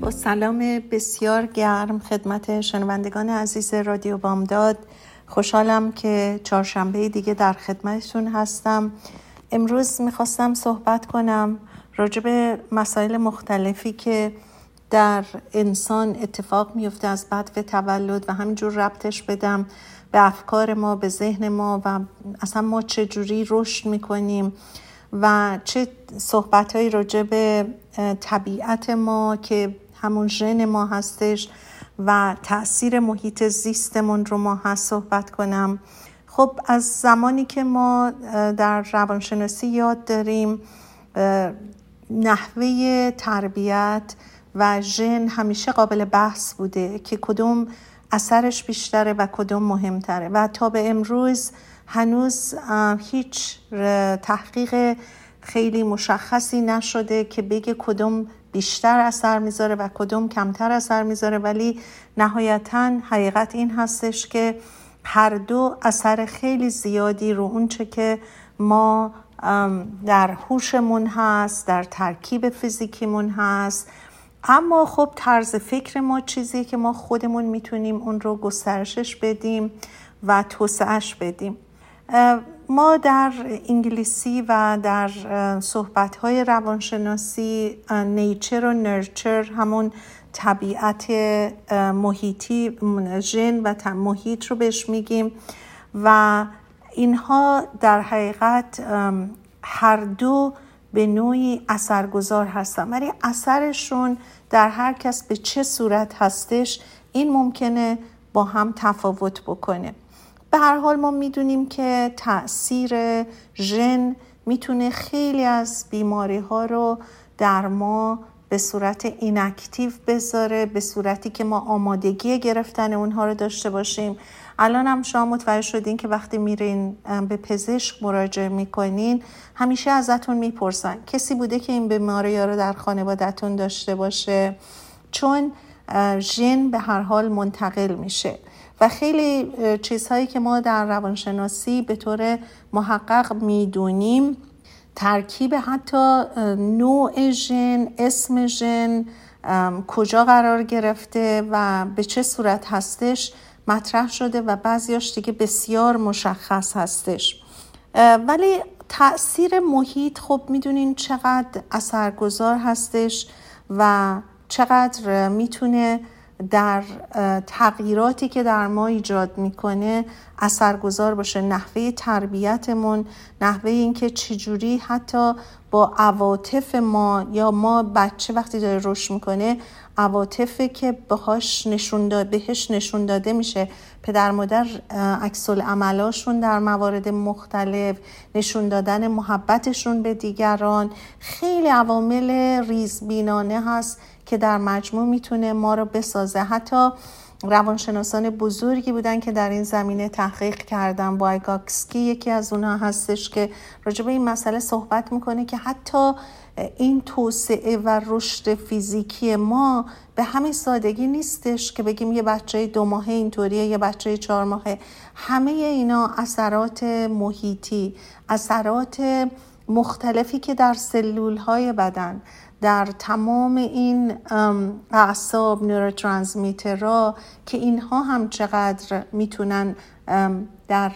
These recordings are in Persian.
با سلام بسیار گرم خدمت شنوندگان عزیز رادیو بامداد. خوشحالم که چهارشنبه دیگه در خدمتشون هستم. امروز میخواستم صحبت کنم راجع به مسائل مختلفی که در انسان اتفاق میفته از بدو تولد و همینجور ربطش بدم به افکار ما، به ذهن ما و اصلا ما چه جوری رشد میکنیم و چه صحبتهایی راجع به طبیعت ما که همون ژن ما هستش و تأثیر محیط زیستمون رو ما هست صحبت کنم. خب از زمانی که ما در روانشناسی یاد داریم نحوه تربیت و ژن همیشه قابل بحث بوده که کدوم اثرش بیشتره و کدوم مهمتره و تا به امروز هنوز هیچ تحقیق خیلی مشخصی نشده که بگه کدوم بیشتر اثر میذاره و کدوم کمتر اثر میذاره، ولی نهایتاً حقیقت این هستش که هر دو اثر خیلی زیادی رو اون چه که ما در هوشمون هست، در ترکیب فیزیکیمون هست. اما خب طرز فکر ما چیزیه که ما خودمون میتونیم اون رو گسترشش بدیم و توسعهش بدیم. ما در انگلیسی و در صحبت‌های روانشناسی نیچر و نرچر، همون طبیعت محیطی، ژن و محیط رو بهش میگیم و اینها در حقیقت هر دو به نوعی اثرگذار هستن، ولی اثرشون در هر کس به چه صورت هستش این ممکنه با هم تفاوت بکنه. به هر حال ما میدونیم که تأثیر ژن میتونه خیلی از بیماری ها رو در ما به صورت ایناکتیو بذاره، به صورتی که ما آمادگی گرفتن اونها رو داشته باشیم. الان هم شما متوجه شدین که وقتی میرین به پزشک مراجعه میکنین همیشه ازتون میپرسن کسی بوده که این بیماری ها رو در خانوادتون داشته باشه، چون ژن به هر حال منتقل میشه و خیلی چیزهایی که ما در روانشناسی به طور محقق میدونیم ترکیب حتی نوع ژن، اسم ژن کجا قرار گرفته و به چه صورت هستش مطرح شده و بعضیاش دیگه بسیار مشخص هستش. ولی تأثیر محیط خب میدونین چقدر اثرگذار هستش و چقدر میتونه در تغییراتی که در ما ایجاد میکنه اثرگذار باشه. نحوه تربیتمون، نحوه اینکه چجوری حتی با عواطف ما، یا ما بچه وقتی داره رشد میکنه عواطفی که بهش نشون داده میشه، پدر مادر عکس العملاشون در موارد مختلف، نشون دادن محبتشون به دیگران، خیلی عوامل ریزبینانه هست که در مجموع میتونه ما رو بسازه. حتی روانشناسان بزرگی بودن که در این زمینه تحقیق کردن، با ایگاکسکی یکی از اونها هستش که راجع به این مسئله صحبت میکنه که حتی این توسعه و رشد فیزیکی ما به همین سادگی نیستش که بگیم یه بچه 2 ماهه اینطوریه، یه بچه 4 ماهه. همه اینا اثرات محیطی، اثرات مختلفی که در سلولهای بدن، در تمام این اعصاب، نوروترانسمیترها که اینها هم چقدر میتونن در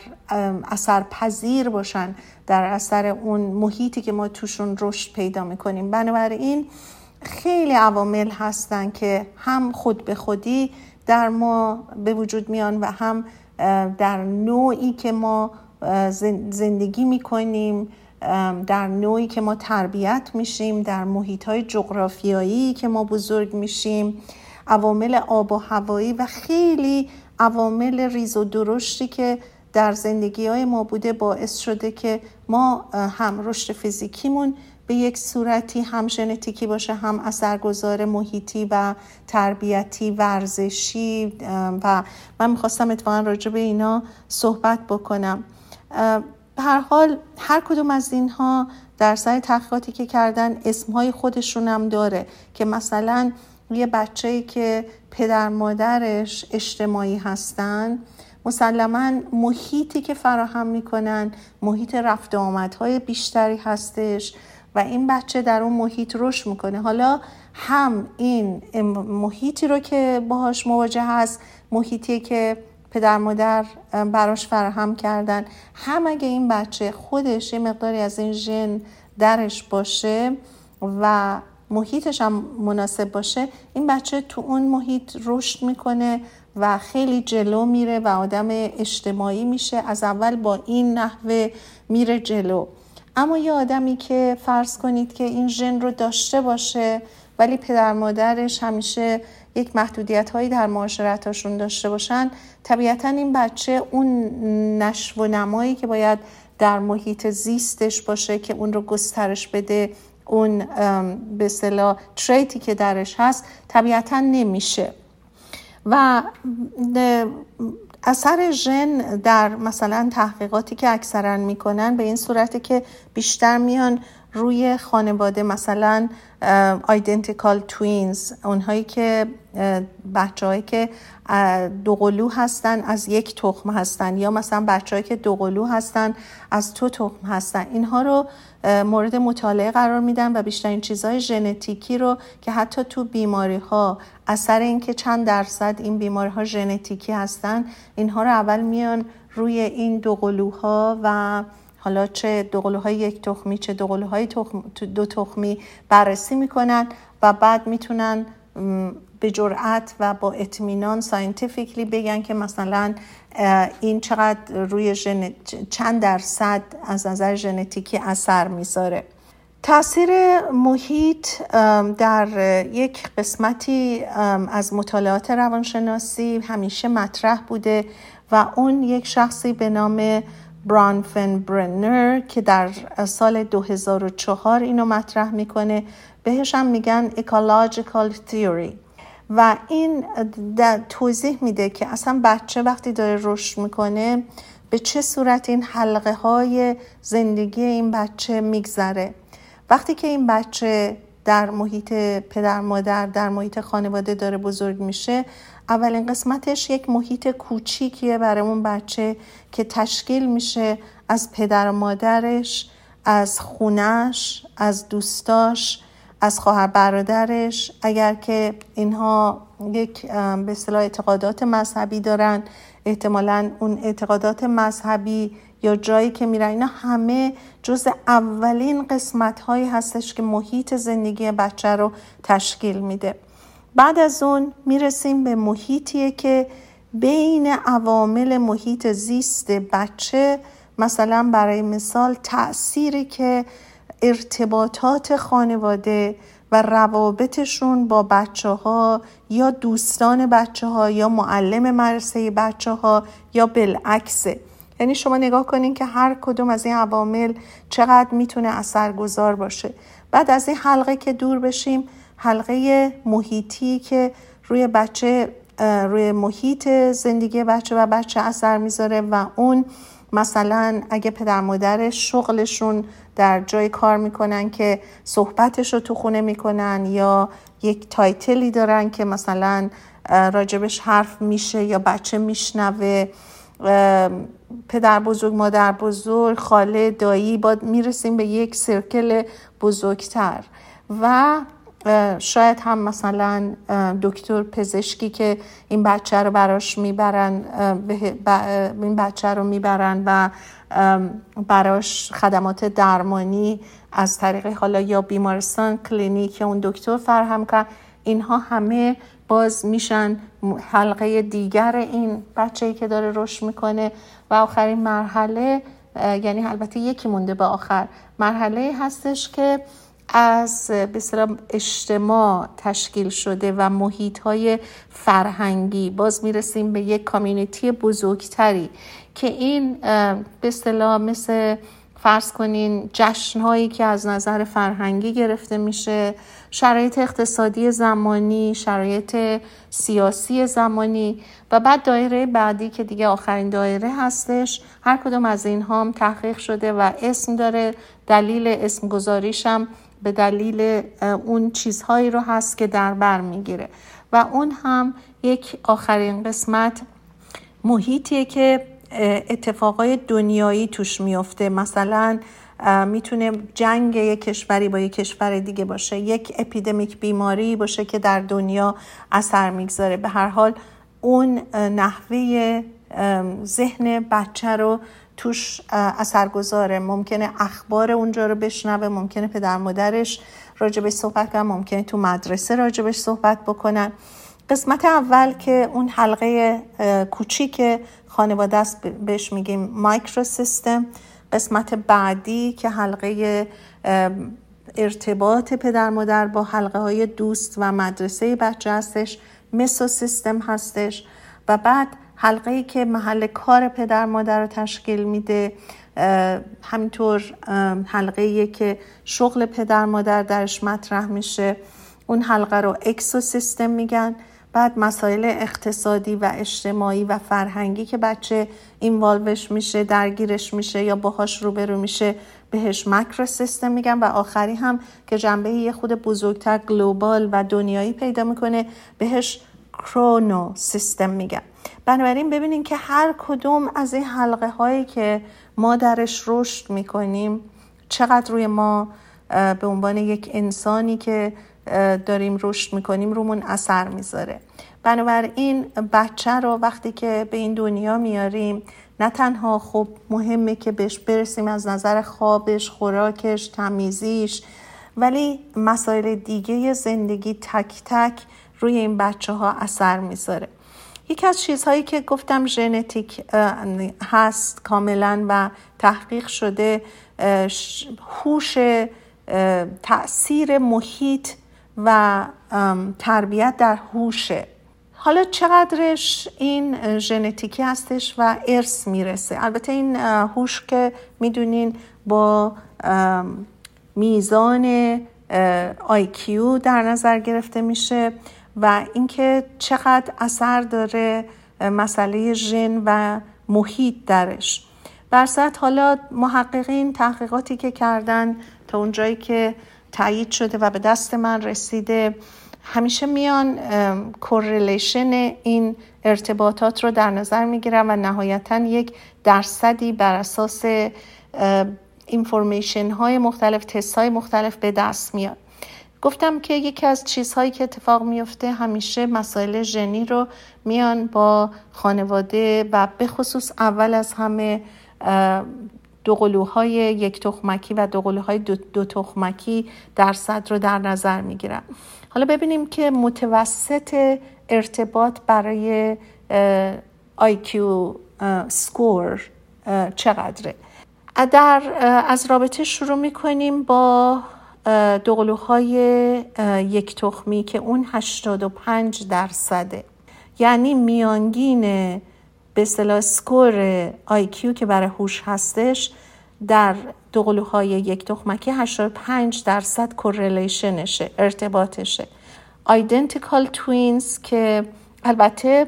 اثر پذیر باشن در اثر اون محیطی که ما توشون رشد پیدا میکنیم. بنابراین خیلی عوامل هستن که هم خود به خودی در ما به وجود میان و هم در نوعی که ما زندگی میکنیم، در نوعی که ما تربیت میشیم، در محیط‌های جغرافیایی که ما بزرگ میشیم، عوامل آب و هوایی و خیلی عوامل ریز و درشتی که در زندگی‌های ما بوده باعث شده که ما هم رشد فیزیکیمون به یک صورتی هم ژنتیکی باشه، هم اثرگذار محیطی و تربیتی ورزشی، و من می‌خواستم اتفاقاً راجع به اینا صحبت بکنم. به هر حال هر کدوم از اینها در سر تحقیقاتی که کردن اسمهای خودشون هم داره، که مثلا یه بچه‌ای که پدر مادرش اجتماعی هستن مسلماً محیطی که فراهم میکنن محیط رفت و آمدهای بیشتری هستش و این بچه در اون محیط رشد میکنه. حالا هم این محیطی رو که باهاش مواجه هست، محیطی که پدر مادر براش فراهم کردن، هم اگه این بچه خودش یه مقداری از این ژن درش باشه و محیطش هم مناسب باشه، این بچه تو اون محیط رشد میکنه و خیلی جلو میره و آدم اجتماعی میشه، از اول با این نحوه میره جلو. اما یه آدمی که فرض کنید که این ژن رو داشته باشه ولی پدر مادرش همیشه یک محدودیت هایی در معاشرتاشون داشته باشن، طبیعتاً این بچه اون نشو و نمایی که باید در محیط زیستش باشه که اون رو گسترش بده، اون به اصطلاح تریتی که درش هست طبیعتاً نمیشه. و اثر ژن در مثلا تحقیقاتی که اکثرا میکنن به این صورته که بیشتر میان روی خانواده، مثلا آیدنتیکال توینز، اونهایی که بچه‌هایی که دوقلو هستن از یک تخم هستن، یا مثلا بچه‌هایی که دوقلو هستن از دو تخم هستن، اینها رو مورد مطالعه قرار میدن و بیشتر این چیزهای ژنتیکی رو که حتی تو بیماری‌ها اثر این که چند درصد این بیماری‌ها ژنتیکی هستن، اینها رو اول میان روی این دوقلوها و حالا چه دوقلوهای یک تخمی چه دوقلوهای دو تخمی بررسی میکنن و بعد میتونن به جرأت و با اطمینان ساینتیفیکلی بگن که مثلا این چقدر روی چند درصد از نظر ژنتیکی اثر میذاره. تأثیر محیط در یک قسمتی از مطالعات روانشناسی همیشه مطرح بوده و اون یک شخصی به نام برانفنبرنر که در سال 2004 اینو مطرح میکنه، بهش هم میگن اکولوژیکال تئوری، و این توضیح میده که اصلا بچه وقتی داره رشد میکنه به چه صورت این حلقه های زندگی این بچه میگذره. وقتی که این بچه در محیط پدر مادر، در محیط خانواده داره بزرگ میشه، اولین قسمتش یک محیط کوچیکیه برای اون بچه که تشکیل میشه از پدر و مادرش، از خونش، از دوستاش، از خواهر برادرش، اگر که اینها یک به اصطلاح اعتقادات مذهبی دارن احتمالاً اون اعتقادات مذهبی یا جایی که میرن، اینا همه جز اولین قسمت هایی هستش که محیط زندگی بچه رو تشکیل میده. بعد از اون میرسیم به محیطیه که بین عوامل محیط زیست بچه، مثلا برای مثال تأثیری که ارتباطات خانواده و روابطشون با بچه ها یا دوستان بچه ها یا معلم مدرسه بچه ها یا بالعکسه. یعنی شما نگاه کنین که هر کدوم از این عوامل چقدر میتونه اثرگذار باشه. بعد از این حلقه که دور بشیم، حلقه محیطی که روی بچه، روی محیط زندگی بچه و بچه اثر میذاره، و اون مثلا اگه پدر مادر شغلشون در جای کار میکنن که صحبتش رو تو خونه میکنن، یا یک تایتلی دارن که مثلا راجبش حرف میشه یا بچه میشنوه، پدر بزرگ، مادر بزرگ، خاله، دایی، بعد میرسیم به یک سرکل بزرگتر و شاید هم مثلا دکتر پزشکی که این بچه رو براش میبرن، این بچه رو میبرن و براش خدمات درمانی از طریق حالا یا بیمارستان، کلینیک یا اون دکتر فراهم کرد، اینها همه باز میشن حلقه دیگر این بچه‌ای که داره رشد میکنه. و آخرین مرحله، یعنی البته یکی مونده به آخر، مرحله هستش که از به اصطلاح اجتماع تشکیل شده و محیط‌های فرهنگی باز میرسیم به یک کامیونیتی بزرگتری که این به اصطلاح مثل فرض کنین جشن‌هایی که از نظر فرهنگی گرفته میشه، شرایط اقتصادی زمانی، شرایط سیاسی زمانی و بعد دایره بعدی که دیگه آخرین دایره هستش، هر کدوم از اینها هم تحقیق شده و اسم داره. دلیل اسم گذاریش هم به دلیل اون چیزهایی رو هست که در بر میگیره و اون هم یک آخرین قسمت محیطیه که اتفاقای دنیایی توش میفته. مثلا میتونه جنگ یک کشوری با یک کشور دیگه باشه، یک اپیدمیک بیماری باشه که در دنیا اثر میگذاره. به هر حال اون نحوه ذهن بچه رو توش اثر گذاره، ممکنه اخبار اونجا رو بشنوه، ممکنه پدر مادرش راجبش صحبت کنن، ممکنه تو مدرسه راجبش صحبت بکنن. قسمت اول که اون حلقه کوچیک خانواده است بهش میگیم مایکرو سیستم، قسمت بعدی که حلقه ارتباط پدر مادر با حلقه های دوست و مدرسه بچه هستش، مسو سیستم هستش و بعد حلقه‌ای که محل کار پدر مادر رو تشکیل میده، همینطور حلقه‌ای که شغل پدر مادر درش مطرح میشه، اون حلقه رو اکسو سیستم میگن. بعد مسائل اقتصادی و اجتماعی و فرهنگی که بچه اینوالوش میشه، درگیرش میشه یا باهاش روبرو میشه، بهش ماکرو سیستم میگن. و آخری هم که جنبه یه خود بزرگتر گلوبال و دنیایی پیدا میکنه، بهش کرونو سیستم میگن. بنابراین ببینین که هر کدوم از این حلقه هایی که ما درش رشد میکنیم چقدر روی ما به عنوان یک انسانی که داریم رشد میکنیم رومون اثر میذاره. بنابراین بچه رو وقتی که به این دنیا میاریم، نه تنها خب مهمه که بهش برسیم از نظر خوابش، خوراکش، تمیزیش، ولی مسائل دیگه زندگی تک تک روی این بچه ها اثر میذاره. یکی از چیزهایی که گفتم ژنتیک هست کاملا و تحقیق شده، هوش، تأثیر محیط و تربیت در هوشه. حالا چقدرش این ژنتیکی هستش و ارث میرسه؟ البته این هوش که میدونین با میزان آیکیو در نظر گرفته میشه و اینکه چقدر اثر داره مسئله ژن و محیط درش. برصد حالا محققین تحقیقاتی که کردن تا اونجایی که تایید شده و به دست من رسیده، همیشه میان کورلیشن این ارتباطات رو در نظر میگیرن و نهایتاً یک درصدی بر اساس اینفورمیشن های مختلف، تست های مختلف به دست میاد. گفتم که یکی از چیزهایی که اتفاق میفته، همیشه مسائل ژنی رو میان با خانواده و به خصوص اول از همه دوقلوهای یک تخمکی و دوقلوهای دو تخمکی درصد رو در نظر میگیرن. حالا ببینیم که متوسط ارتباط برای آیکیو سکور چقدره. از رابطه شروع میکنیم با دوقلوهای یک تخمی که اون 85%، یعنی میانگین به اصطلاح سکور آیکیو که برای هوش هستش در دوقلوهای یک تخمکی 85% کورلیشنشه، ارتباطشه. آیدنتیکال توینز که البته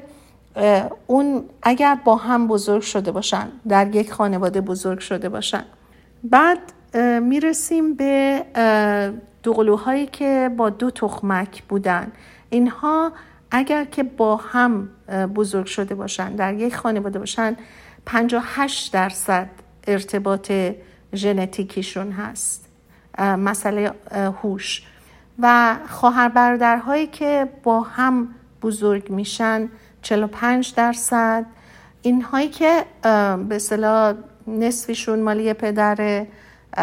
اون اگر با هم بزرگ شده باشن، در یک خانواده بزرگ شده باشن. بعد میرسیم به دوقلوهایی که با دو تخمک بودن. اینها اگر که با هم بزرگ شده باشن، در یک خانواده باشن، 58% ارتباط ژنتیکیشون هست، مسئله هوش. و خواهر برادرهایی که با هم بزرگ میشن 45%. اینهایی که به اصطلاح نصفشون مالی پدره،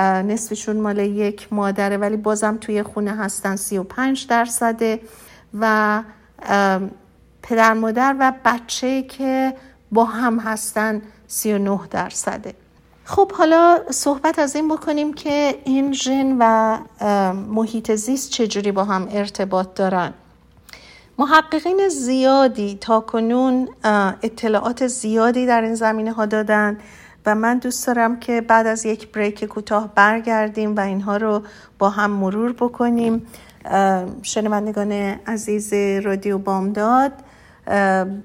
نصفشون مال یک مادره ولی بازم توی خونه هستن 35%. و پدر مادر و بچه‌ای که با هم هستن 39%. خب حالا صحبت از این بکنیم که این ژن و محیط زیست چجوری با هم ارتباط دارن. محققین زیادی تاکنون اطلاعات زیادی در این زمینه ها دادن و من دوست دارم که بعد از یک بریک کوتاه برگردیم و اینها رو با هم مرور بکنیم. شنوندگان عزیز رادیو بامداد،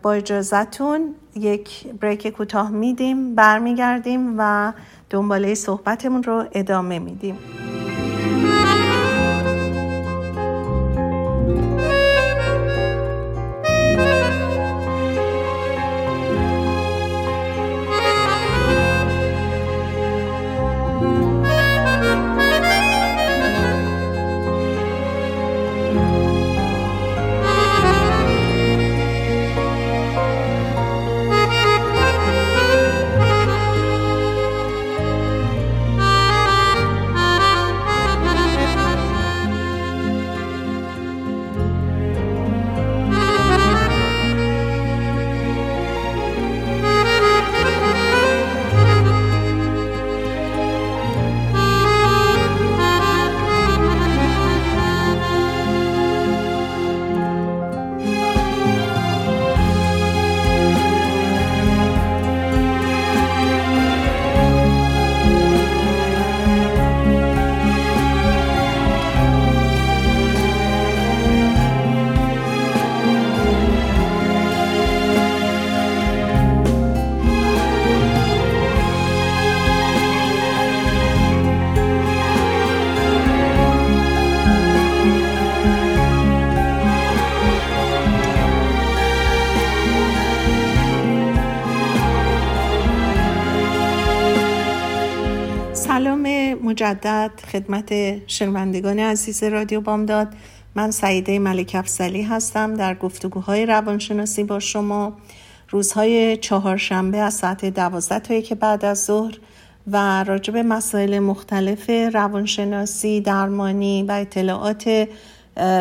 با اجازهتون یک بریک کوتاه میدیم، برمیگردیم و دنباله صحبتمون رو ادامه میدیم. مجدد خدمت شنوندگان عزیز رادیو بامداد، من سعیده ملک افضلی هستم. در گفتگوهای روانشناسی با شما روزهای چهارشنبه از ساعت 12 بعد از ظهر و راجع به مسائل مختلف روانشناسی، درمانی و اطلاعات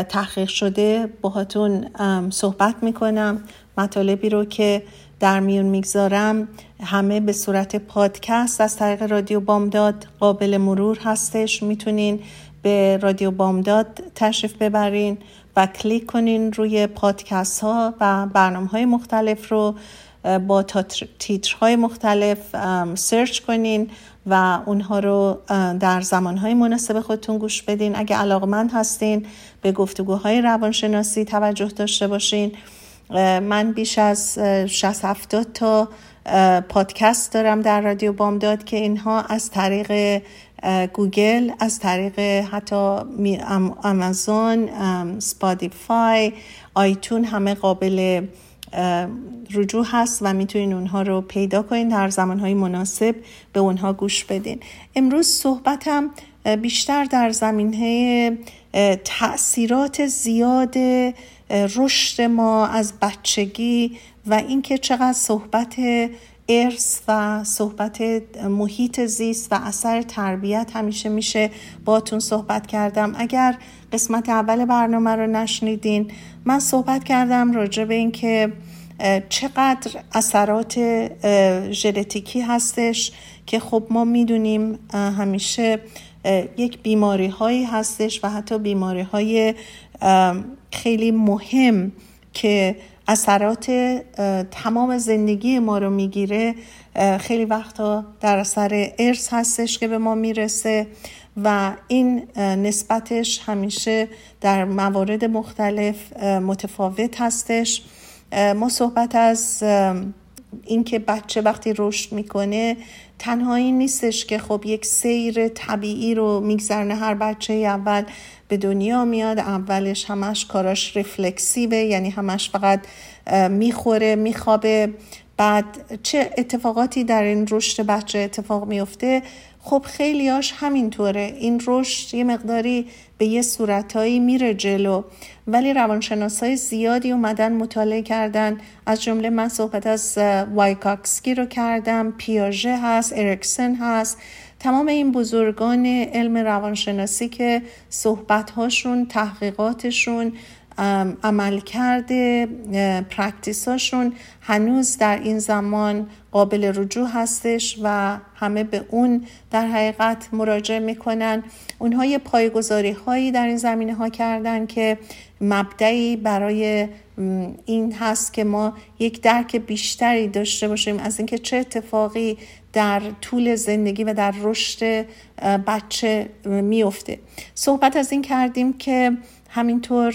تحقیق شده باهاتون صحبت میکنم. مطالبی رو که در میون میگذارم همه به صورت پادکست از طریق رادیو بامداد قابل مرور هستش. میتونین به رادیو بامداد تشریف ببرین و کلیک کنین روی پادکست ها و برنامه های مختلف رو با تیترهای مختلف سرچ کنین و اونها رو در زمانهای مناسب خودتون گوش بدین. اگه علاقمند هستین به گفتگوهای روانشناسی توجه داشته باشین، من بیش از 60-70 تا پادکست دارم در رادیو بامداد که اینها از طریق گوگل، از طریق حتی آمازون، اسپاتیفای، آیتون همه قابل رجوع هست و میتونین اونها رو پیدا کنین، در زمانهای مناسب به اونها گوش بدین. امروز صحبتم بیشتر در زمینه تأثیرات زیاد رشد ما از بچگی و اینکه چقدر صحبت ارث و صحبت محیط زیست و اثر تربیت همیشه میشه باتون صحبت کردم. اگر قسمت اول برنامه رو نشنیدین، من صحبت کردم راجع به اینکه چقدر اثرات ژنتیکی هستش که خب ما میدونیم همیشه یک بیماری هایی هستش و حتی بیماری های خیلی مهم که اثرات تمام زندگی ما رو میگیره، خیلی وقتا در اثر ارث هستش که به ما میرسه و این نسبتش همیشه در موارد مختلف متفاوت هستش. ما صحبت از این که بچه وقتی رشد میکنه تنها این نیستش که خب یک سیر طبیعی رو میگذرنه. هر بچه اول به دنیا میاد، اولش همش کاراش رفلکسیبه، یعنی همش فقط میخوره میخوابه. بعد چه اتفاقاتی در این رشد بچه اتفاق میفته؟ خب خیلیاش همینطوره، این رشد یه مقداری به یه صورتایی میره جلو. ولی روانشناسای زیادی اومدن مطالعه کردن، از جمله من صحبت از ایگاکسکی رو کردم، پیاژه هست، ارکسن هست، تمام این بزرگان علم روانشناسی که صحبت‌هاشون، تحقیقاتشون عملکرد پرکتیساشون هنوز در این زمان قابل رجوع هستش و همه به اون در حقیقت مراجعه میکنن. اونها یه پایه‌گذاری هایی در این زمینه ها کردن که مبدعی برای این هست که ما یک درک بیشتری داشته باشیم از اینکه چه اتفاقی در طول زندگی و در رشد بچه میفته. صحبت از این کردیم که همینطور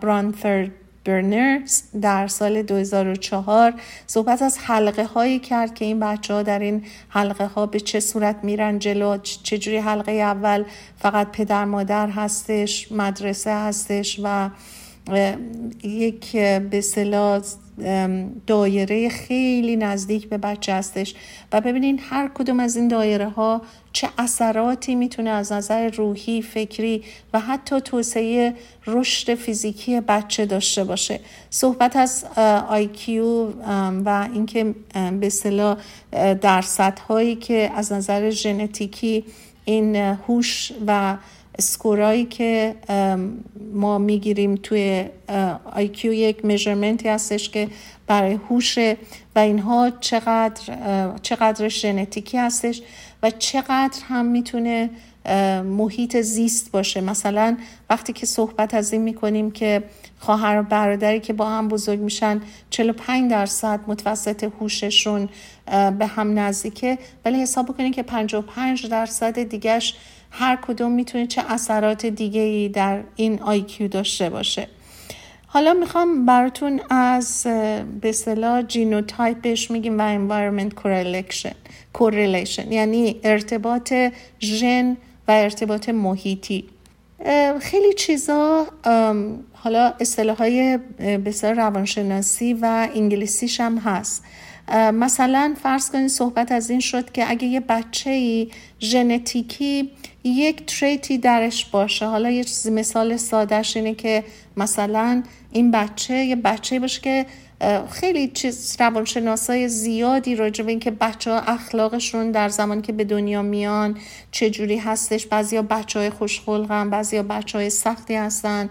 برانفنبرنر در سال 2004 صحبت از حلقه هایی کرد که این بچه ها در این حلقه ها به چه صورت میرن جلو، چجوری حلقه اول فقط پدر مادر هستش، مدرسه هستش و یک به اصطلاح دایره خیلی نزدیک به بچه هستش و ببینین هر کدوم از این دایره ها چه اثراتی میتونه از نظر روحی، فکری و حتی توسعه رشد فیزیکی بچه داشته باشه. صحبت از آیکیو و اینکه به اصطلاح درصدهایی که از نظر ژنتیکی این هوش و اسکورایی که ما میگیریم توی IQ یک میجرمنتی هستش که برای هوش و اینها چقدر ژنتیکی هستش و چقدر هم میتونه محیط زیست باشه. مثلا وقتی که صحبت از این میکنیم که خواهر و برادری که با هم بزرگ میشن 45% متوسط هوششون به هم نزدیکه، ولی حساب بکنید که 55% دیگهش هر کدوم میتونه چه اثرات دیگه‌ای در این آیکیو داشته باشه. حالا میخوام براتون از به اصطلاح جینوتایپش میگیم و environment correlation، یعنی ارتباط ژن و ارتباط محیطی. خیلی چیزا حالا اصطلاح‌های به اصطلاح روانشناسی و انگلیسیش هم هست. مثلا فرض کنید صحبت از این شد که اگه یه بچه‌ای ژنتیکی یک تریتی درش باشه، حالا یه مثال سادهش اینه که مثلا این بچه یه بچه‌ای باشه که خیلی روانشناسای زیادی راجع به این که بچه‌ها اخلاقشون در زمان که به دنیا میان چجوری هستش، بعضیا بچه‌های خوشخلقن، بعضیا بچه‌های سختی هستن،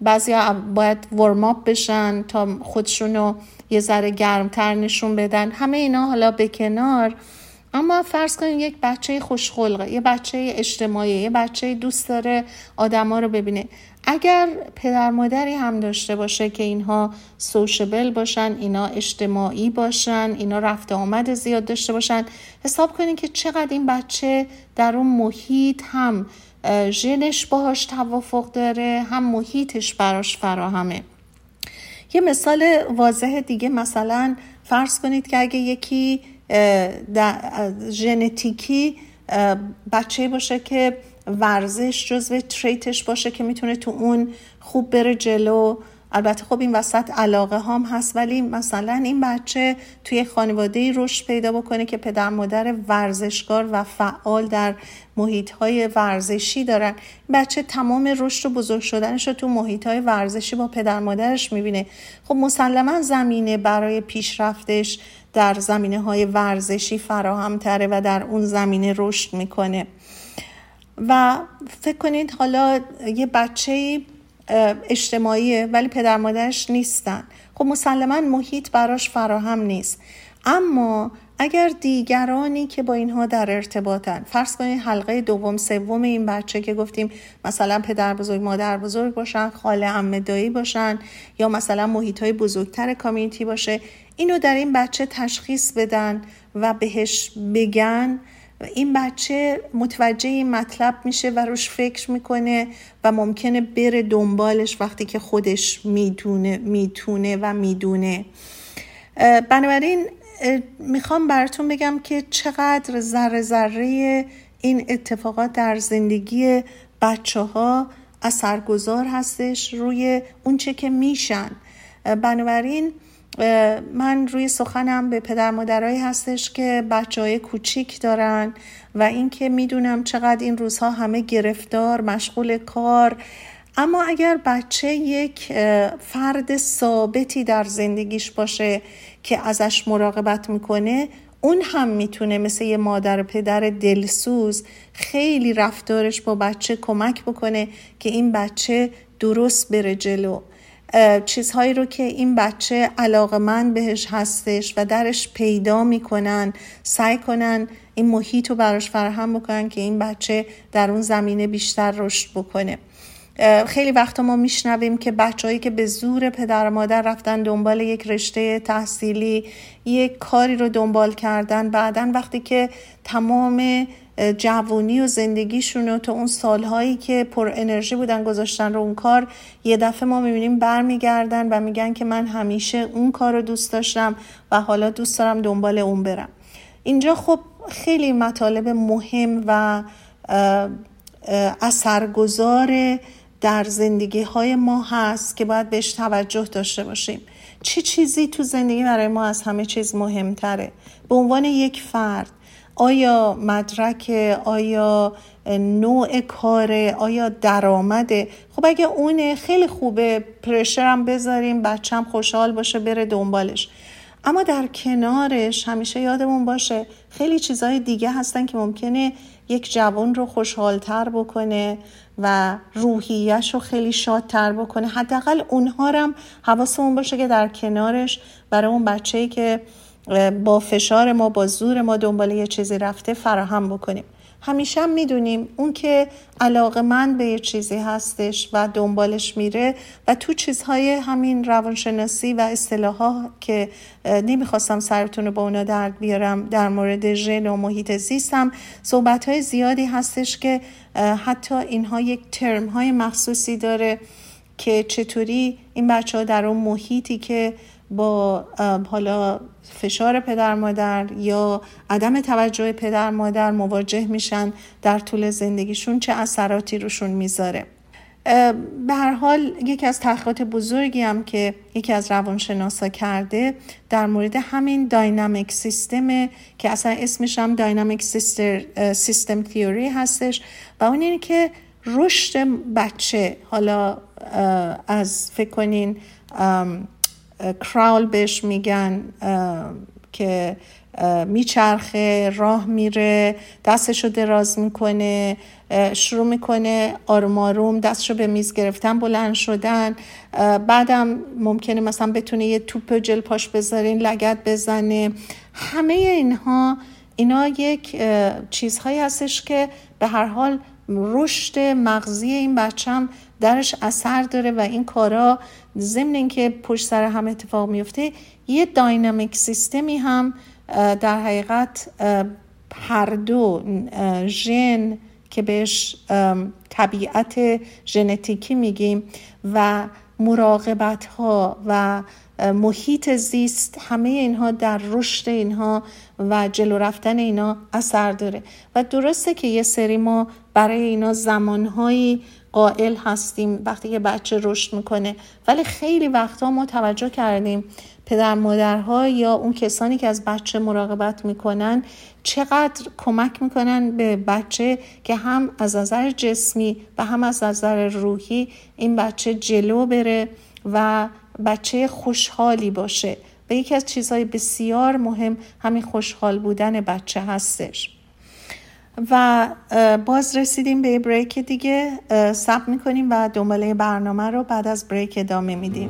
بعضیا باید وارماپ بشن تا خودشونو یه ذره گرمتر نشون بدن. همه اینا حالا به کنار، اما فرض کنید یک بچه خوشخلقه، یه بچه اجتماعیه، یه بچه دوست داره آدما رو ببینه. اگر پدر مادری هم داشته باشه که اینها سوشیبل باشن، اینا اجتماعی باشن، اینا رفت آمد زیاد داشته باشن، حساب کنید که چقدر این بچه در اون محیط هم ژنش باهاش توافق داره، هم محیطش براش فراهمه. یه مثال واضح دیگه، مثلا فرض کنید که اگه یکی ژنتیکی بچه‌ای باشه که ورزش جزو تریتش باشه که میتونه تو اون خوب بره جلو، البته خب این وسط علاقه هم هست، ولی مثلا این بچه توی خانواده‌ای رشد پیدا بکنه که پدر مادر ورزشکار و فعال در محیط‌های ورزشی دارن، بچه تمام رشد و بزرگ شدنش رو تو محیط‌های ورزشی با پدر مادرش می‌بینه. خب مسلماً زمینه برای پیشرفتش در زمینه‌های ورزشی فراهم‌تره و در اون زمینه رشد می‌کنه. و فکر کنید حالا یه بچه‌ای اجتماعیه ولی پدر مادرش نیستن، خب مسلماً محیط براش فراهم نیست. اما اگر دیگرانی که با اینها در ارتباطن، فرض کنید حلقه دوم سوم این بچه که گفتیم مثلا پدر بزرگ مادر بزرگ باشن، خاله عمه دایی باشن، یا مثلا محیط‌های بزرگتر کامیونیتی باشه، اینو در این بچه تشخیص بدن و بهش بگن، این بچه متوجه این مطلب میشه و روش فکر میکنه و ممکنه بره دنبالش وقتی که خودش میدونه. بنابراین میخوام براتون بگم که چقدر ذره ذره این اتفاقات در زندگی بچه ها اثرگذار هستش روی اون چه که میشن. بنابراین من روی سخنم به پدر مادرایی هستش که بچه‌های کوچیک دارن و اینکه میدونم چقدر این روزها همه گرفتار، مشغول کار، اما اگر بچه یک فرد ثابتی در زندگیش باشه که ازش مراقبت میکنه، اون هم میتونه مثل یه مادر و پدر دلسوز خیلی رفتارش با بچه کمک بکنه که این بچه درست بره جلو. چیزهایی رو که این بچه علاقه‌مند بهش هستش و درش پیدا میکنن سعی کنن این محیط رو براش فراهم بکنن که این بچه در اون زمینه بیشتر رشد بکنه. خیلی وقتا ما میشنویم که بچه‌هایی که به زور پدر و مادر رفتن دنبال یک رشته تحصیلی، یک کاری رو دنبال کردن، بعداً وقتی که تمام جوانی و زندگیشون رو تا اون سالهایی که پر انرژی بودن گذاشتن رو اون کار، یه دفعه ما میبینیم برمیگردن و میگن که من همیشه اون کار رو دوست داشتم و حالا دوست دارم دنبال اون برم. اینجا خب خیلی مطالب مهم و اثرگذار در زندگی های ما هست که باید بهش توجه داشته باشیم. چیزی تو زندگی برای ما از همه چیز مهمتره؟ به عنوان یک فرد آیا مدرکه، آیا نوع کاره، آیا درآمده؟ خب اگه اونه خیلی خوبه، پرشرم بذاریم بچه‌م خوشحال باشه بره دنبالش، اما در کنارش همیشه یادمون باشه خیلی چیزهای دیگه هستن که ممکنه یک جوان رو خوشحالتر بکنه و روحیه‌ش رو خیلی شادتر بکنه. حداقل اونها رو هم حواسمون باشه که در کنارش برای اون بچه‌ای که با فشار ما، با زور ما دنبال یه چیزی رفته فراهم بکنیم. همیشه هم میدونیم اون که علاقه‌مند به یه چیزی هستش و دنبالش میره و تو چیزهای همین روانشناسی و اصطلاحا که نمیخواستم سرتون رو با اونا درد بیارم، در مورد ژن و محیط زیست هم صحبت‌های زیادی هستش که حتی اینها یک ترم‌های مخصوصی داره که چطوری این بچه‌ها در اون محیطی که با حالا فشار پدر مادر یا عدم توجه پدر مادر مواجه میشن در طول زندگیشون چه اثراتی روشون میذاره. به هر حال یکی از تحقیقات بزرگی هم که یکی از روانشناسا کرده در مورد همین داینامیک سیستم که اصلا اسمش هم داینامیک سیستم تئوری هستش و اون اینه که رشد بچه، حالا از فکر کنین کراول بهش میگن که میچرخه، راه میره، دستشو دراز میکنه، شروع میکنه آروم آروم دستشو به میز گرفتن، بلند شدن، بعدم ممکنه مثلا بتونه یه توپ جل پاش بذارین لگد بزنه. همه اینا یک چیزهایی هستش که به هر حال رشد مغزی این بچه‌م درش اثر داره و این کارا ضمن اینکه پشت سر هم اتفاق میفته یه داینامیک سیستمی هم در حقیقت هر دو ژن که بهش طبیعت ژنتیکی میگیم و مراقبت ها و محیط زیست، همه اینها در رشد اینها و جلو رفتن اینا اثر داره و درسته که یه سری ما برای اینا زمانهایی قائل هستیم وقتی که بچه رشد میکنه، ولی خیلی وقتا ما توجه کردیم پدر مادرها یا اون کسانی که از بچه مراقبت میکنن چقدر کمک میکنن به بچه که هم از نظر جسمی و هم از نظر روحی این بچه جلو بره و بچه خوشحالی باشه و یکی از چیزهای بسیار مهم همین خوشحال بودن بچه هستش. و باز رسیدیم به بریک دیگه، صبر میکنیم و دنباله برنامه رو بعد از بریک ادامه میدیم.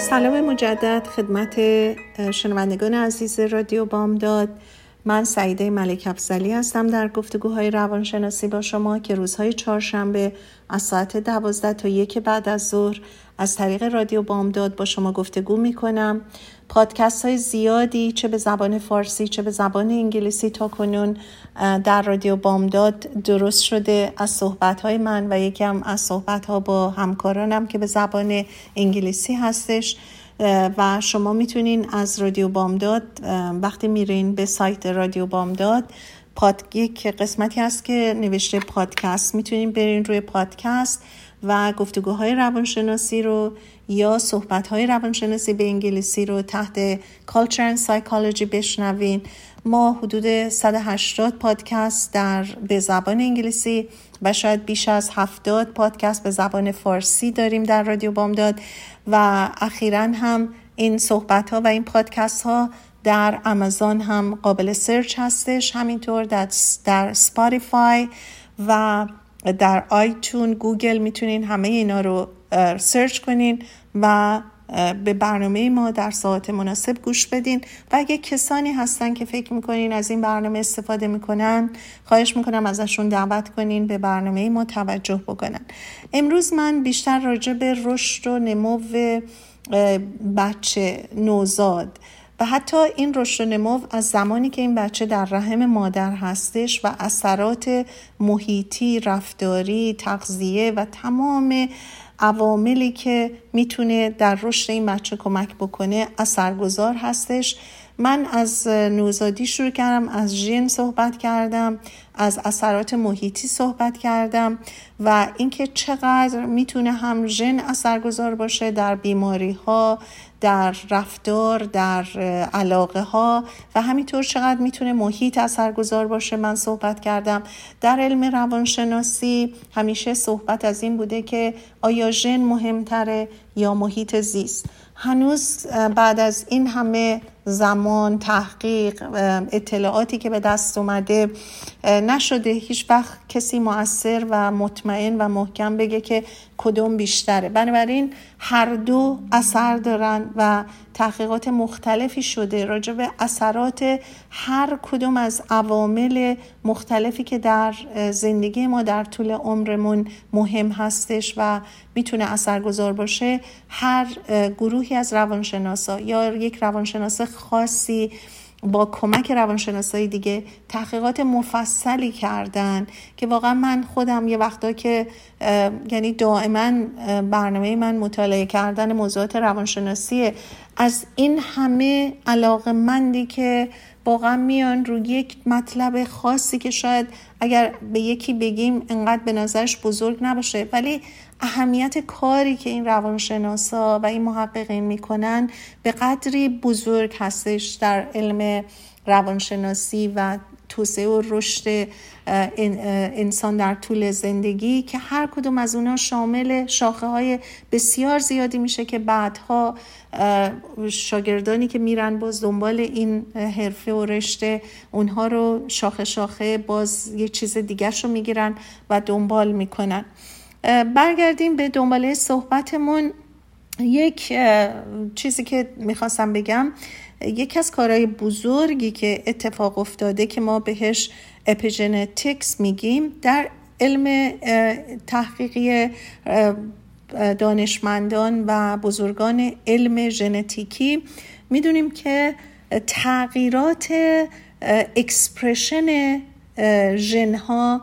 سلام مجدد خدمت شنوندگان عزیز رادیو بامداد. من سعیده ملک افضلی هستم در گفتگوهای روانشناسی با شما که روزهای چهارشنبه از ساعت 12 تا 1 بعد از ظهر از طریق رادیو بامداد با شما گفتگو میکنم. پادکست های زیادی چه به زبان فارسی چه به زبان انگلیسی تا کنون در رادیو بامداد درست شده از صحبت های من و یکم از صحبت ها با همکارانم که به زبان انگلیسی هستش و شما میتونین از رادیو بامداد وقتی میرین به سایت رادیو بامداد یک قسمتی هست که نوشته پادکست، میتونین برین روی پادکست و گفتگوهای روانشناسی رو یا صحبت‌های روانشناسی به انگلیسی رو تحت Culture and Psychology بشنوین. ما حدود 180 پادکست به زبان انگلیسی و شاید بیش از 70 پادکست به زبان فارسی داریم در رادیو بامداد و اخیراً هم این صحبت‌ها و این پادکست‌ها در آمازون هم قابل سرچ هستش، همینطور در اسپاتیفای و در آیتون، گوگل میتونین همه اینا رو سرچ کنین و به برنامه ما در ساعت مناسب گوش بدین. و اگه کسانی هستن که فکر میکنین از این برنامه استفاده میکنن، خواهش میکنم ازشون دعوت کنین به برنامه ما توجه بکنن. امروز من بیشتر راجع به رشد و نمو بچه نوزاد و حتی این رشد و نمو از زمانی که این بچه در رحم مادر هستش و اثرات محیطی، رفتاری، تغذیه و تمام عواملی که میتونه در رشد این بچه کمک بکنه اثرگذار هستش. من از نوزادی شروع کردم، از ژن صحبت کردم، از اثرات محیطی صحبت کردم و اینکه چقدر میتونه هم ژن اثرگذار باشه در بیماری ها، در رفتار، در علاقه ها و همینطور چقدر میتونه محیط اثرگذار باشه من صحبت کردم. در علم روانشناسی همیشه صحبت از این بوده که آیا ژن مهمتره یا محیط زیست. هنوز بعد از این همه زمان، تحقیق، اطلاعاتی که به دست اومده نشده هیچ وقت کسی مؤثر و مطمئن و محکم بگه که کدوم بیشتره. بنابراین هر دو اثر دارن و تحقیقات مختلفی شده راجع به اثرات هر کدوم از عوامل مختلفی که در زندگی ما در طول عمرمون مهم هستش و میتونه اثرگذار باشه. هر گروهی از روانشناسا یا یک روانشناس خاصی با کمک روانشناسای دیگه تحقیقات مفصلی کردن که واقعا من خودم یه وقتا که یعنی دائما برنامه من مطالعه کردن موضوعات روانشناسیه، از این همه علاقه‌مندی که واقعا میان روی یک مطلب خاصی که شاید اگر به یکی بگیم انقدر به نظرش بزرگ نباشه ولی اهمیت کاری که این روانشناسا و این محققین میکنن به قدری بزرگ هستش در علم روانشناسی و توسعه و رشد انسان در طول زندگی که هر کدوم از اونا شامل شاخه های بسیار زیادی میشه که بعدها شاگردانی که میرن باز دنبال این حرفه و رشته اونها رو شاخه شاخه باز یه چیز دیگه شو میگیرن و دنبال میکنن. برگردیم به دنباله صحبتمون. یک چیزی که میخواستم بگم، یکی از کارهای بزرگی که اتفاق افتاده که ما بهش اپیژنتیکس میگیم در علم تحقیقی دانشمندان و بزرگان علم ژنتیکی، میدونیم که تغییرات اکسپرشن ژن‌ها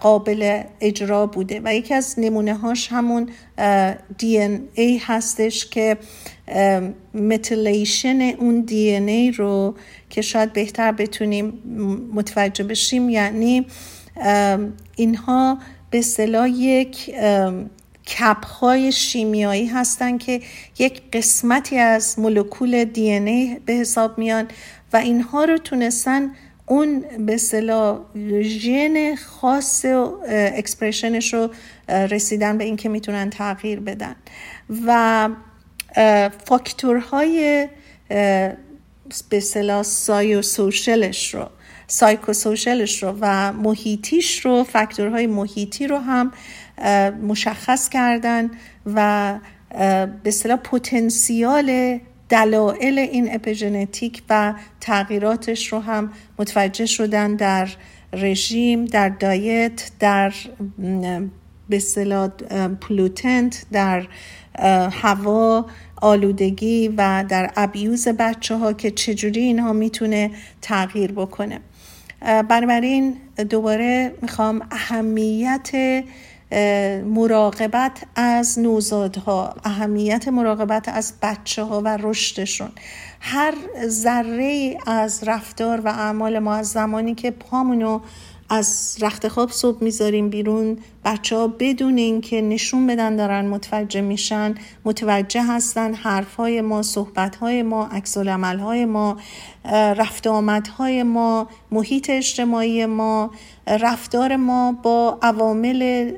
قابل اجرا بوده و یکی از نمونه هاش همون دی ان ای هستش که متیلیشن اون دی ان ای رو که شاید بهتر بتونیم متوجه بشیم، یعنی اینها به اصطلاح یک کپ‌های شیمیایی هستن که یک قسمتی از مولکول دی ان ای به حساب میان و اینها رو تونستن اون به اصطلاح ژن خاص اکسپرشنش رو رسیدن به این که میتونن تغییر بدن و فاکتورهای به اصطلاح سایکوسوشلش رو و محیطیش رو، فاکتورهای محیطی رو هم مشخص کردن و به اصطلاح پتانسیال دلایل این اپیژنتیک و تغییراتش رو هم متوجه شدن در رژیم، در دایت، در به اصطلاح پلوتنت، در هوا، آلودگی و در ابیوز بچه ها که چجوری اینها میتونه تغییر بکنه. بنابراین دوباره میخوام اهمیت مراقبت از نوزادها، اهمیت مراقبت از بچه ها و رشدشون. هر ذره از رفتار و اعمال ما از زمانی که پامونو از رخت خواب صبح میذاریم بیرون، بچه ها بدون این که نشون بدن دارن متوجه میشن، متوجه هستن. حرفهای ما، صحبتهای ما، عکسالعملهای ما، رفت آمدهای ما، محیط اجتماعی ما، رفتار ما با عوامل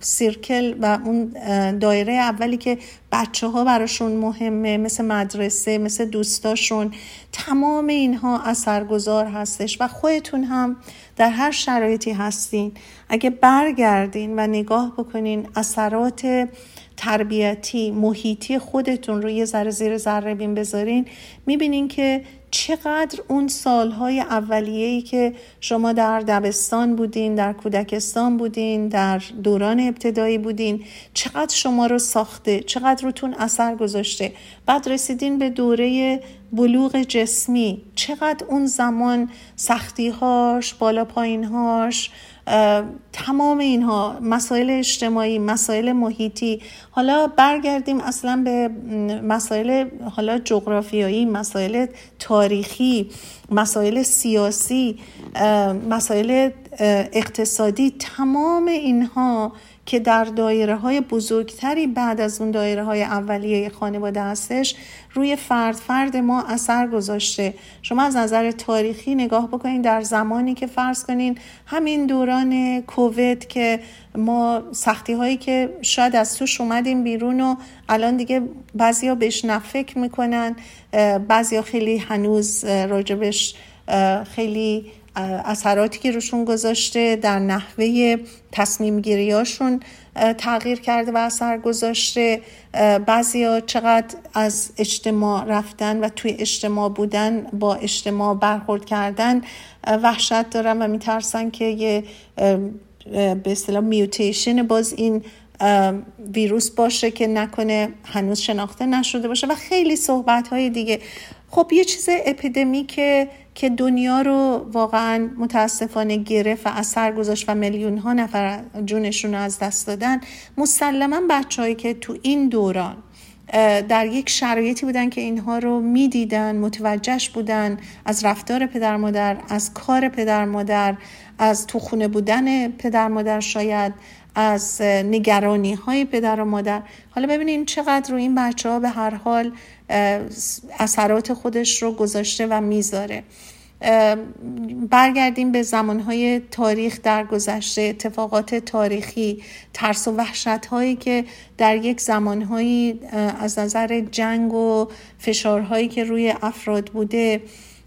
سیرکل و اون دایره اولی که بچه ها براشون مهمه، مثل مدرسه، مثل دوستاشون، تمام اینها اثرگذار هستش. و خودتون هم در هر شرایطی هستین، اگه برگردین و نگاه بکنین اثرات تربیتی، محیطی خودتون رو یه ذره زیر ذره بین بذارین، میبینین که چقدر اون سالهای اولیه‌ای که شما در دبستان بودین، در کودکستان بودین، در دوران ابتدایی بودین، چقدر شما رو ساخته، چقدر روتون اثر گذاشته. بعد رسیدین به دوره بلوغ جسمی، چقدر اون زمان سختی‌هاش، بالا پایین‌هاش، تمام اینها، مسائل اجتماعی، مسائل محیطی. حالا برگردیم اصلا به مسائل حالا جغرافیایی، مسائل تاریخی، مسائل سیاسی، مسائل اقتصادی، تمام اینها که در دایره‌های بزرگتری بعد از اون دایره‌های اولیه خانواده هستش، روی فرد فرد ما اثر گذاشته. شما از نظر تاریخی نگاه بکنین، در زمانی که فرض کنین همین دوران کووید که ما سختی‌هایی که شاید از توش اومدیم بیرون و الان دیگه بعضیا بهش نفکر میکنن، بعضیا خیلی هنوز راجبش خیلی اثراتی که روشون گذاشته، در نحوه تصمیم گیریاشون تغییر کرده و اثر گذاشته. بعضیا چقدر از اجتماع رفتن و توی اجتماع بودن، با اجتماع برخورد کردن وحشت دارن و میترسن که یه به اصطلاح میوتیشن باز این ویروس باشه که نکنه هنوز شناخته نشده باشه و خیلی صحبت‌های دیگه. خب یه چیز اپیدمیکه که دنیا رو واقعا متاسفانه گرفت و اثر گذاشت و میلیون ها نفر جونشون رو از دست دادن. مسلماً بچه‌هایی که تو این دوران در یک شرایطی بودن که اینها رو میدیدن، متوجهش بودن، از رفتار پدر مادر، از کار پدر مادر، از تو خونه بودن پدر مادر، شاید از نگرانی های پدر و مادر. حالا ببینیم چقدر رو این بچه ها به هر حال اثرات خودش رو گذاشته و میذاره. برگردیم به زمانهای تاریخ در گذشته، اتفاقات تاریخی، ترس و وحشت هایی که در یک زمانهایی از نظر جنگ و فشارهایی که روی افراد بوده،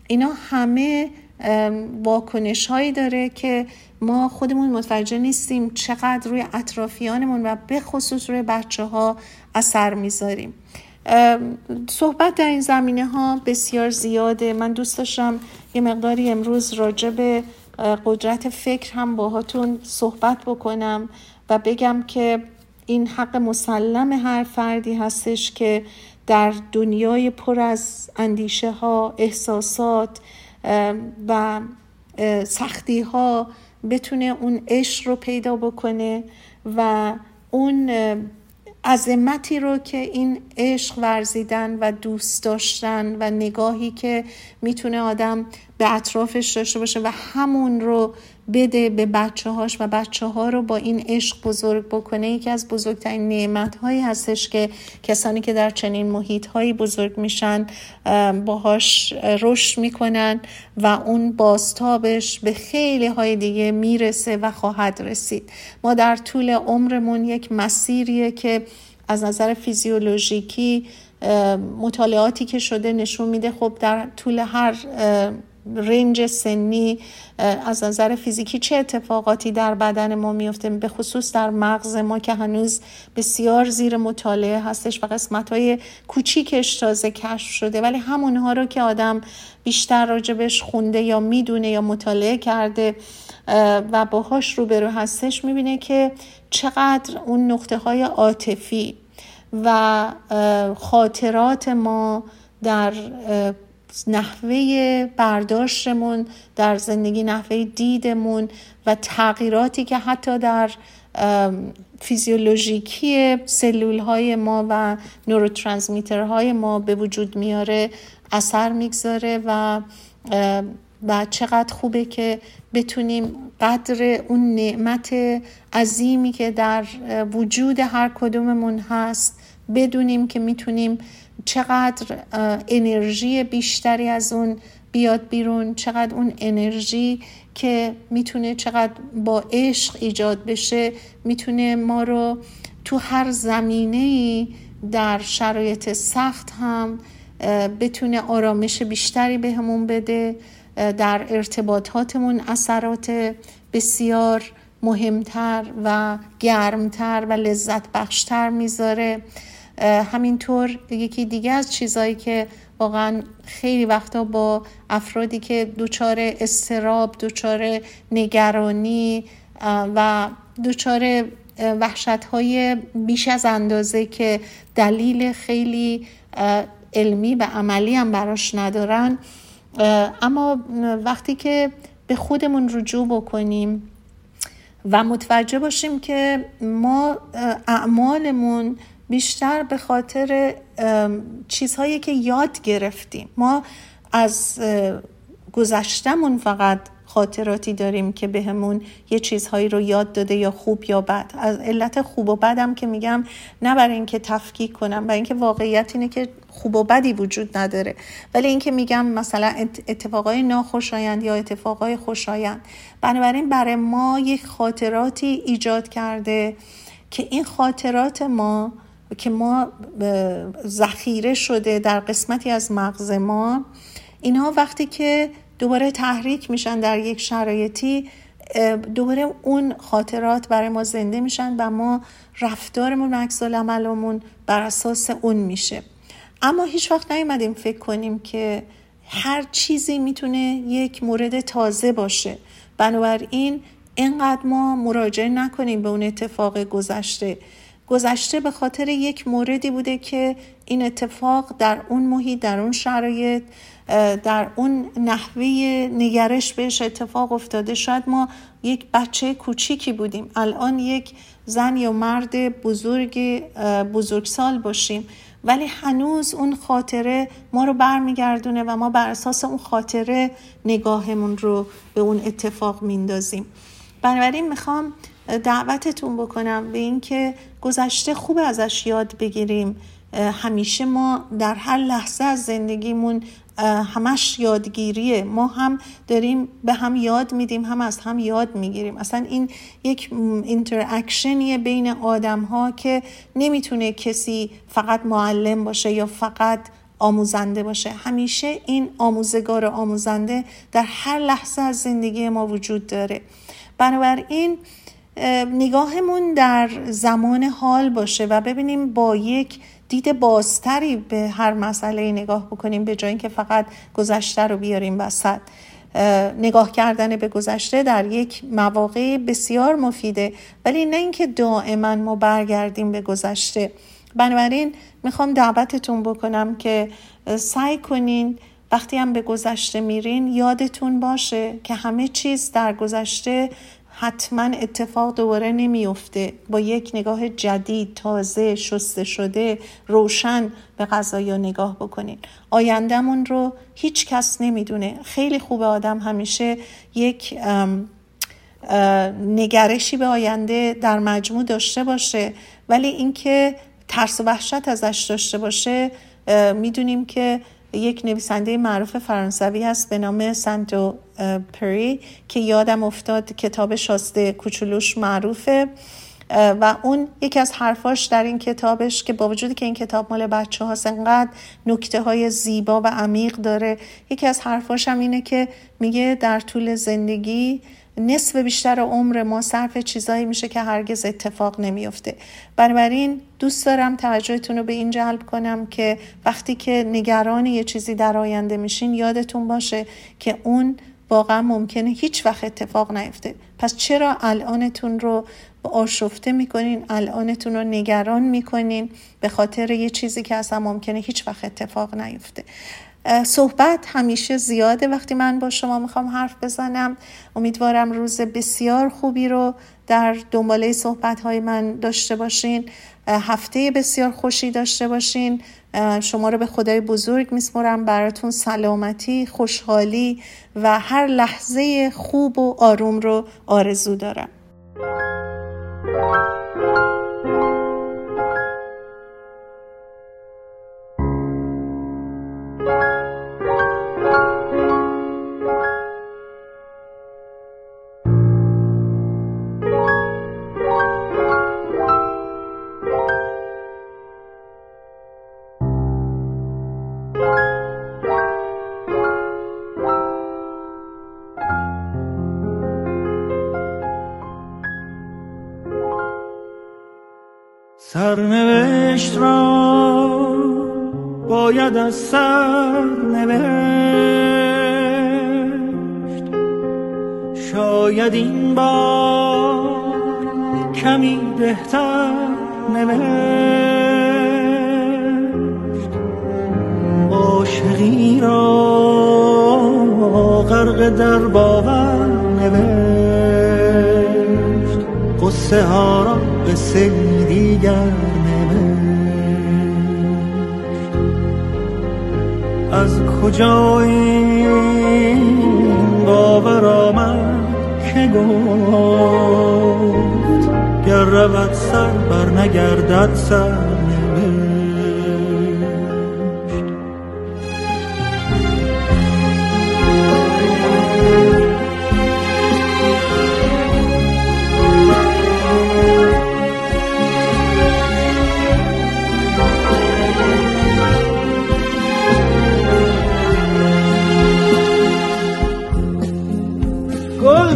اینا همه واکنش هایی داره که ما خودمون متوجه نیستیم چقدر روی اطرافیانمون و به خصوص روی بچه ها اثر میذاریم. صحبت در این زمینه ها بسیار زیاده. من دوست داشتم یه مقداری امروز راجع به قدرت فکر هم باهاتون صحبت بکنم و بگم که این حق مسلم هر فردی هستش که در دنیای پر از اندیشه ها، احساسات و سختی ها بتونه اون عشق رو پیدا بکنه و اون عظمتی رو که این عشق ورزیدن و دوست داشتن و نگاهی که میتونه آدم به اطرافش داشته باشه و همون رو بده به بچه هاش و بچه ها رو با این عشق بزرگ بکنه. یکی از بزرگترین نعمت هایی هستش که کسانی که در چنین محیط هایی بزرگ میشن باهاش رشد میکنن و اون بازتابش به خیلی های دیگه میرسه و خواهد رسید. ما در طول عمرمون یک مسیریه که از نظر فیزیولوژیکی مطالعاتی که شده نشون میده خب در طول هر رنج سنی، از نظر فیزیکی چه اتفاقاتی در بدن ما میفته، به خصوص در مغز ما که هنوز بسیار زیر مطالعه هستش و قسمت‌های کوچیکش تازه کشف شده، ولی همونها رو که آدم بیشتر راجبش خونده یا میدونه یا مطالعه کرده و باهاش روبرو هستش، میبینه که چقدر اون نقطه‌های عاطفی و خاطرات ما در نحوه برداشتمون در زندگی، نحوه دیدمون و تغییراتی که حتی در فیزیولوژیکی سلولهای ما و نوروترانسمیترهای ما به وجود میاره اثر میگذاره و چقدر خوبه که بتونیم قدر اون نعمت عظیمی که در وجود هر کدوممون هست بدونیم، که میتونیم چقدر انرژی بیشتری از اون بیاد بیرون، چقدر اون انرژی که میتونه چقدر با عشق ایجاد بشه میتونه ما رو تو هر زمینه‌ای در شرایط سخت هم بتونه آرامش بیشتری بهمون بده، در ارتباطاتمون اثرات بسیار مهمتر و گرمتر و لذت بخشتر میذاره. همینطور یکی دیگه از چیزایی که واقعا خیلی وقتا با افرادی که دچار اضطراب، دچار نگرانی و دچار وحشت‌های بیش از اندازه که دلیل خیلی علمی و عملی هم براش ندارن، اما وقتی که به خودمون رجوع بکنیم و متوجه باشیم که ما اعمالمون بیشتر به خاطر چیزهایی که یاد گرفتیم، ما از گذشتمون فقط خاطراتی داریم که بهمون یه چیزهایی رو یاد داده، یا خوب یا بد. از علت خوب و بدم که میگم نه برای اینکه تفکیک کنم، برای اینکه واقعیت اینه که خوب و بدی وجود نداره، ولی اینکه میگم مثلا اتفاقای ناخوشایند یا اتفاقای خوشایند، بنابراین برای ما یک خاطراتی ایجاد کرده که این خاطرات ما که ما ذخیره شده در قسمتی از مغز ما، اینها وقتی که دوباره تحریک میشن در یک شرایطی، دوباره اون خاطرات برای ما زنده میشن و ما رفتارمون و عکس العملمون بر اساس اون میشه. اما هیچ وقت نیومدیم فکر کنیم که هر چیزی میتونه یک مورد تازه باشه، بنابراین اینقدر ما مراجعه نکنیم به اون اتفاق گذشته به خاطر یک موردی بوده که این اتفاق در اون محیط، در اون شرایط، در اون نحوه نگرش بهش اتفاق افتاده. شاید ما یک بچه کوچیکی بودیم، الان یک زن یا مرد بزرگسال باشیم، ولی هنوز اون خاطره ما رو برمیگردونه و ما بر اساس اون خاطره نگاهمون رو به اون اتفاق میندازیم. بنابراین میخوام دعوتتون بکنم به این که گذشته خوب ازش یاد بگیریم، همیشه ما در هر لحظه از زندگیمون همش یادگیریه، ما هم داریم به هم یاد میدیم، هم از هم یاد میگیریم. اصلا این یک اینتراکشنیه بین آدم ها که نمیتونه کسی فقط معلم باشه یا فقط آموزنده باشه، همیشه این آموزگار و آموزنده در هر لحظه از زندگی ما وجود داره. بنابراین نگاهمون در زمان حال باشه و ببینیم با یک دید بازتری به هر مسئله نگاه بکنیم، به جای اینکه فقط گذشته رو بیاریم وسط. نگاه کردن به گذشته در یک مواقع بسیار مفیده، ولی نه اینکه دائما ما برگردیم به گذشته. بنابراین میخوام دعوتتون بکنم که سعی کنین وقتی هم به گذشته میرین یادتون باشه که همه چیز در گذشته حتما اتفاق دوباره نمیفته. با یک نگاه جدید، تازه، شسته شده، روشن به قضایا نگاه بکنین. آیندمون رو هیچ کس نمیدونه. خیلی خوبه آدم همیشه یک نگرشی به آینده در مجموع داشته باشه، ولی اینکه ترس و وحشت ازش داشته باشه، میدونیم که یک نویسنده معروف فرانسوی هست به نام سنتو پری که یادم افتاد کتاب شاسته کوچولوش معروفه، و اون یکی از حرفاش در این کتابش که با وجودی که این کتاب مال بچه هاست انقدر نکته های زیبا و عمیق داره، یکی از حرفاش هم اینه که میگه در طول زندگی نصف بیشتر عمر ما صرف چیزایی میشه که هرگز اتفاق نمیفته. بنابراین دوست دارم توجهتون رو به این جلب کنم که وقتی که نگران یه چیزی در آینده میشین یادتون باشه که اون واقعا ممکنه هیچ وقت اتفاق نیفته. پس چرا الانتون رو آشفته میکنین، الانتون رو نگران میکنین به خاطر یه چیزی که اصلا ممکنه هیچ وقت اتفاق نیفته؟ صحبت همیشه زیاده وقتی من با شما میخوام حرف بزنم. امیدوارم روز بسیار خوبی رو در دنباله صحبت‌های من داشته باشین، هفته بسیار خوشی داشته باشین. شما رو به خدای بزرگ میسپارم، براتون سلامتی، خوشحالی و هر لحظه خوب و آروم رو آرزو دارم. سرنوشت را باید از سر نوشت، شاید این بار کمی بهتر نوشت. عاشقی را غرق در باور نوشت، قصه ها را قصه دیگر نوشت. از کجا این باور آمد که گفت گر رود سر بر نگردد سر نوشت.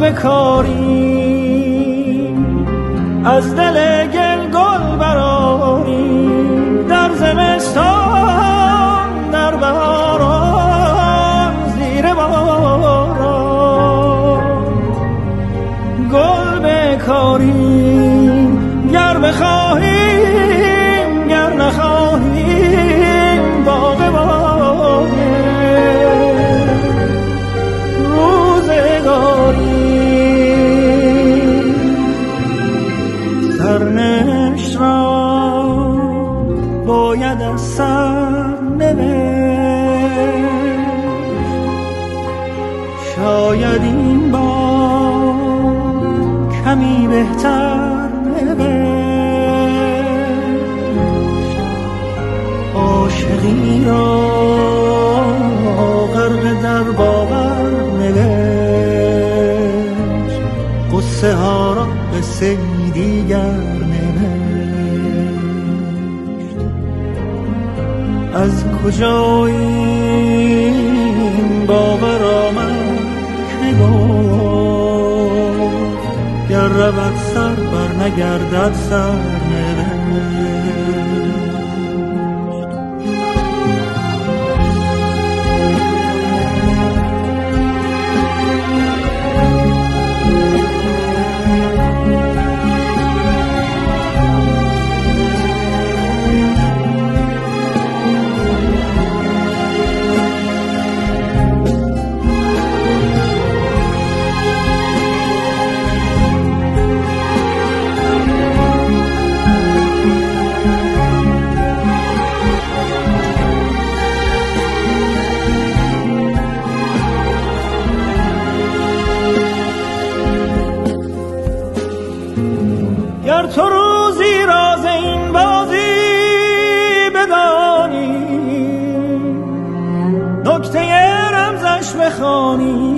بکاری از دل گل گل براری، در زمستان در بهاران زیر باران گل بکاری. گر بخواهیم گر نخواهیم باقی سر نوشت، شاید این بار کمی بهتر نوشت. عاشقی را غرق در باور نوشت، قصه ها را قصه دیگر. از کجا این باور آمد که گفت گر رود سر بر نگردد سر نوشت. تو روزی راز این بازی بدانی، نکته رمزش بخوانی،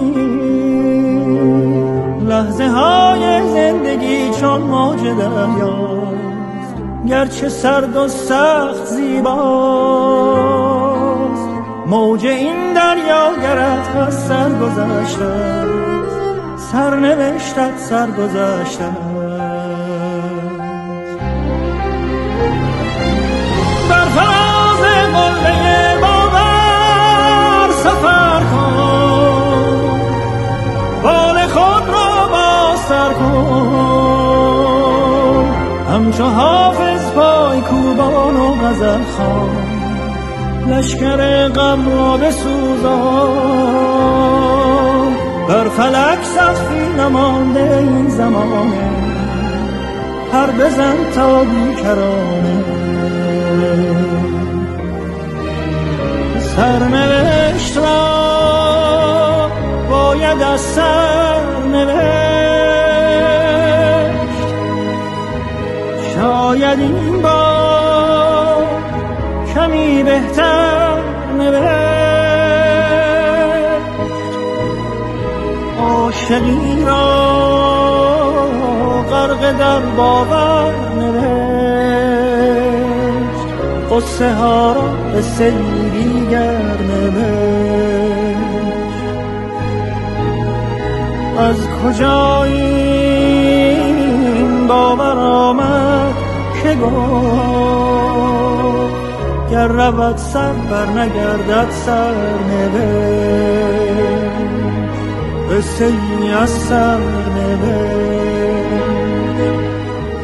لحظه های زندگی شام موج دریاست، گرچه سرد و سخت زیباست. موج این دریا گرت از سر گذشته است، سرنوشتت سر گذشته است. در فراز قله باور سفر کن، بال خود را باز سر کن، همچو حافظ پای کوبان و غزل خوان، لشکر غم را بسوزان. بر فلک سخفی نمانده این زمانه، پر بزن تا بیکرانه، سرنوشت را باید از سرنوشت. شاید این بار کمی بهتر نوشت، عاشقی را غرق در باور نوشت، قصه ها را به سری دیگر نوشت. از کجا این باور آمد که گفت گر رود سر بر نگردد سر نوشت، قصه ای از سر نوشت،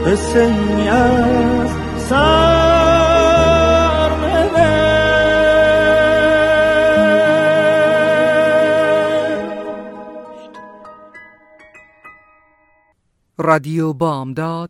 قصه ای از سر نوشت. رادیو بامداد،